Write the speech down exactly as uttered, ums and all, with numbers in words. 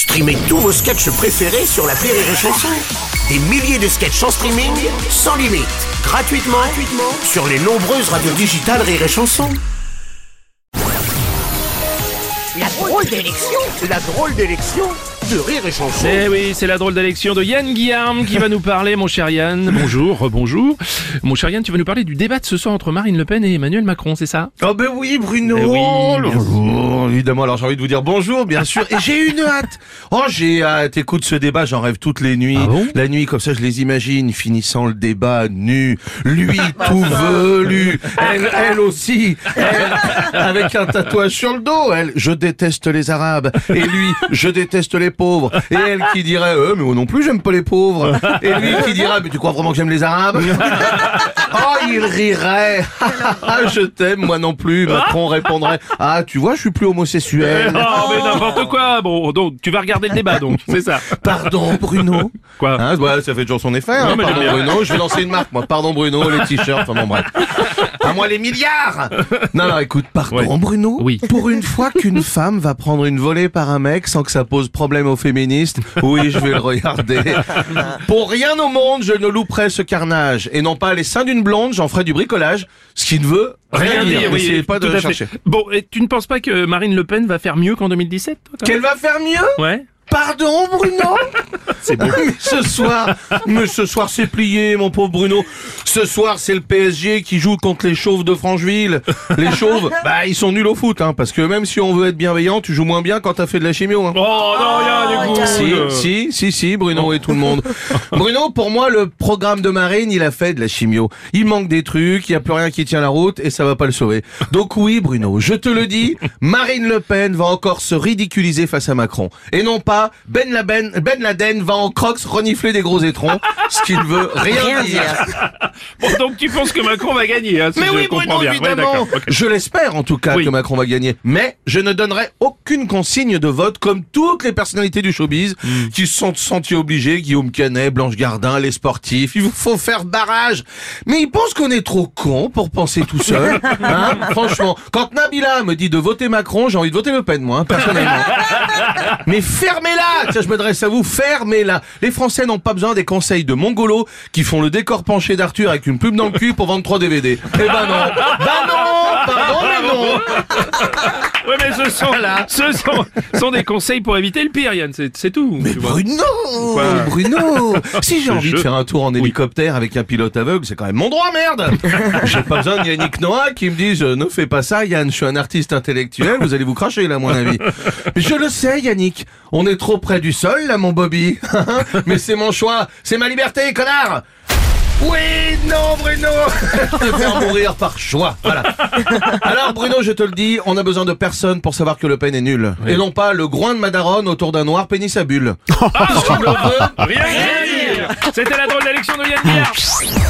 Streamez tous vos sketchs préférés sur l'appli Rire et Chanson. Des milliers de sketchs en streaming, sans limite, gratuitement, gratuitement sur les nombreuses radios digitales Rire et Chanson. La drôle d'élection, la drôle d'élection de Rire et Chanson. Eh oui, c'est la drôle d'élection de Yann Guillarme qui va nous parler, mon cher Yann. Bonjour, bonjour. Mon cher Yann, tu vas nous parler du débat de ce soir entre Marine Le Pen et Emmanuel Macron, c'est ça? Oh ben oui, Bruno. Eh oui, bonjour, évidemment. Alors j'ai envie de vous dire bonjour, bien sûr. Et j'ai une hâte. Oh, j'ai hâte. Écoute, ce débat, j'en rêve toutes les nuits. Ah bon? La nuit, comme ça, je les imagine finissant le débat nu. Lui, tout velu. Elle, elle aussi. Elle, avec un tatouage sur le dos. Elle, je déteste les Arabes. Et lui, je déteste les pauvres. Et elle qui dirait, euh, mais moi non plus, j'aime pas les pauvres. Et lui qui dira, mais tu crois vraiment que j'aime les Arabes? Oh, il rirait. Ah, je t'aime, moi non plus. Macron répondrait, ah, tu vois, je suis plus homosexuel. Oh, mais n'importe quoi. Bon, donc, tu vas regarder le débat, donc, c'est ça. Pardon, Bruno. Quoi? Hein, ouais, ça fait toujours son effet. Non, hein, mais pardon, Bruno. Je vais lancer une marque, moi. Pardon, Bruno, les t-shirts, enfin bon, bref. À moi, les milliards. Non, non, écoute, pardon, ouais. Bruno. Oui. Pour une fois qu'une femme va prendre une volée par un mec sans que ça pose problème aux féministes, oui, je vais le regarder. Pour rien au monde, je ne louperai ce carnage. Et non pas les seins d'une blonde, j'en ferai du bricolage. Ce qui ne veut rien, rien dire. dire. N'essayez oui, pas de le chercher. Fait. Bon, et tu ne penses pas que Marine Le Pen va faire mieux qu'en deux mille dix-sept, toi, quand Qu'elle même va faire mieux? Ouais. Pardon, Bruno. C'est bon. Mais ce soir, mais ce soir c'est plié, mon pauvre Bruno. Ce soir c'est le P S G qui joue contre les chauves de Francheville. Les chauves, bah ils sont nuls au foot, hein, parce que même si on veut être bienveillant, tu joues moins bien quand t'as fait de la chimio. Hein. Oh non, y'a du goût. Si, si, si, si, Bruno oh. Et tout le monde. Bruno, pour moi, le programme de Marine, il a fait de la chimio. Il manque des trucs, il y a plus rien qui tient la route et ça va pas le sauver. Donc oui, Bruno, je te le dis, Marine Le Pen va encore se ridiculiser face à Macron. Et non pas Ben Laden, Ben Laden va en crocs renifler des gros étrons, ce qui ne veut rien, rien dire. Bon, donc tu penses que Macron va gagner, hein, si mais je oui, comprends Bruno, bien. Évidemment. Ouais, okay. Je l'espère en tout cas oui. que Macron va gagner, mais je ne donnerai aucune consigne de vote comme toutes les personnalités du showbiz mmh. qui se sont sentis obligés, Guillaume Canet, Blanche Gardin, les sportifs, il faut faire barrage. Mais ils pensent qu'on est trop con pour penser tout seul. Hein, franchement, quand Nabila me dit de voter Macron, j'ai envie de voter Le Pen, moi, hein, personnellement. Mais fermez Fermez-la! Tiens, je m'adresse à vous, fermez-la! Les Français n'ont pas besoin des conseils de mongolos qui font le décor penché d'Arthur avec une plume dans le cul pour vendre trois D V D. Eh ben non! Ben non! Pardon, mais non! Ouais, mais ce sont, voilà. ce sont, sont des conseils pour éviter le pire, Yann, c'est tout. Mais tu Bruno! Vois. Bruno! Si j'ai envie jeu. de faire un tour en hélicoptère oui. avec un pilote aveugle, c'est quand même mon droit, merde! J'ai pas besoin de Yannick Noah qui me dise, ne fais pas ça, Yann, je suis un artiste intellectuel, vous allez vous cracher, là, à mon avis. Mais je le sais, Yannick, on est trop près du sol, là, mon Bobby. Mais c'est mon choix, c'est ma liberté, connard! Oui, non, Bruno. Te faire mourir par choix, voilà. Alors, Bruno, je te le dis, on a besoin de personne pour savoir que Le Pen est nul. Oui. Et non pas le groin de Madarone autour d'un noir pénis à bulle. Ah, rien dire. C'était la drôle d'élection de Yann Guillarme.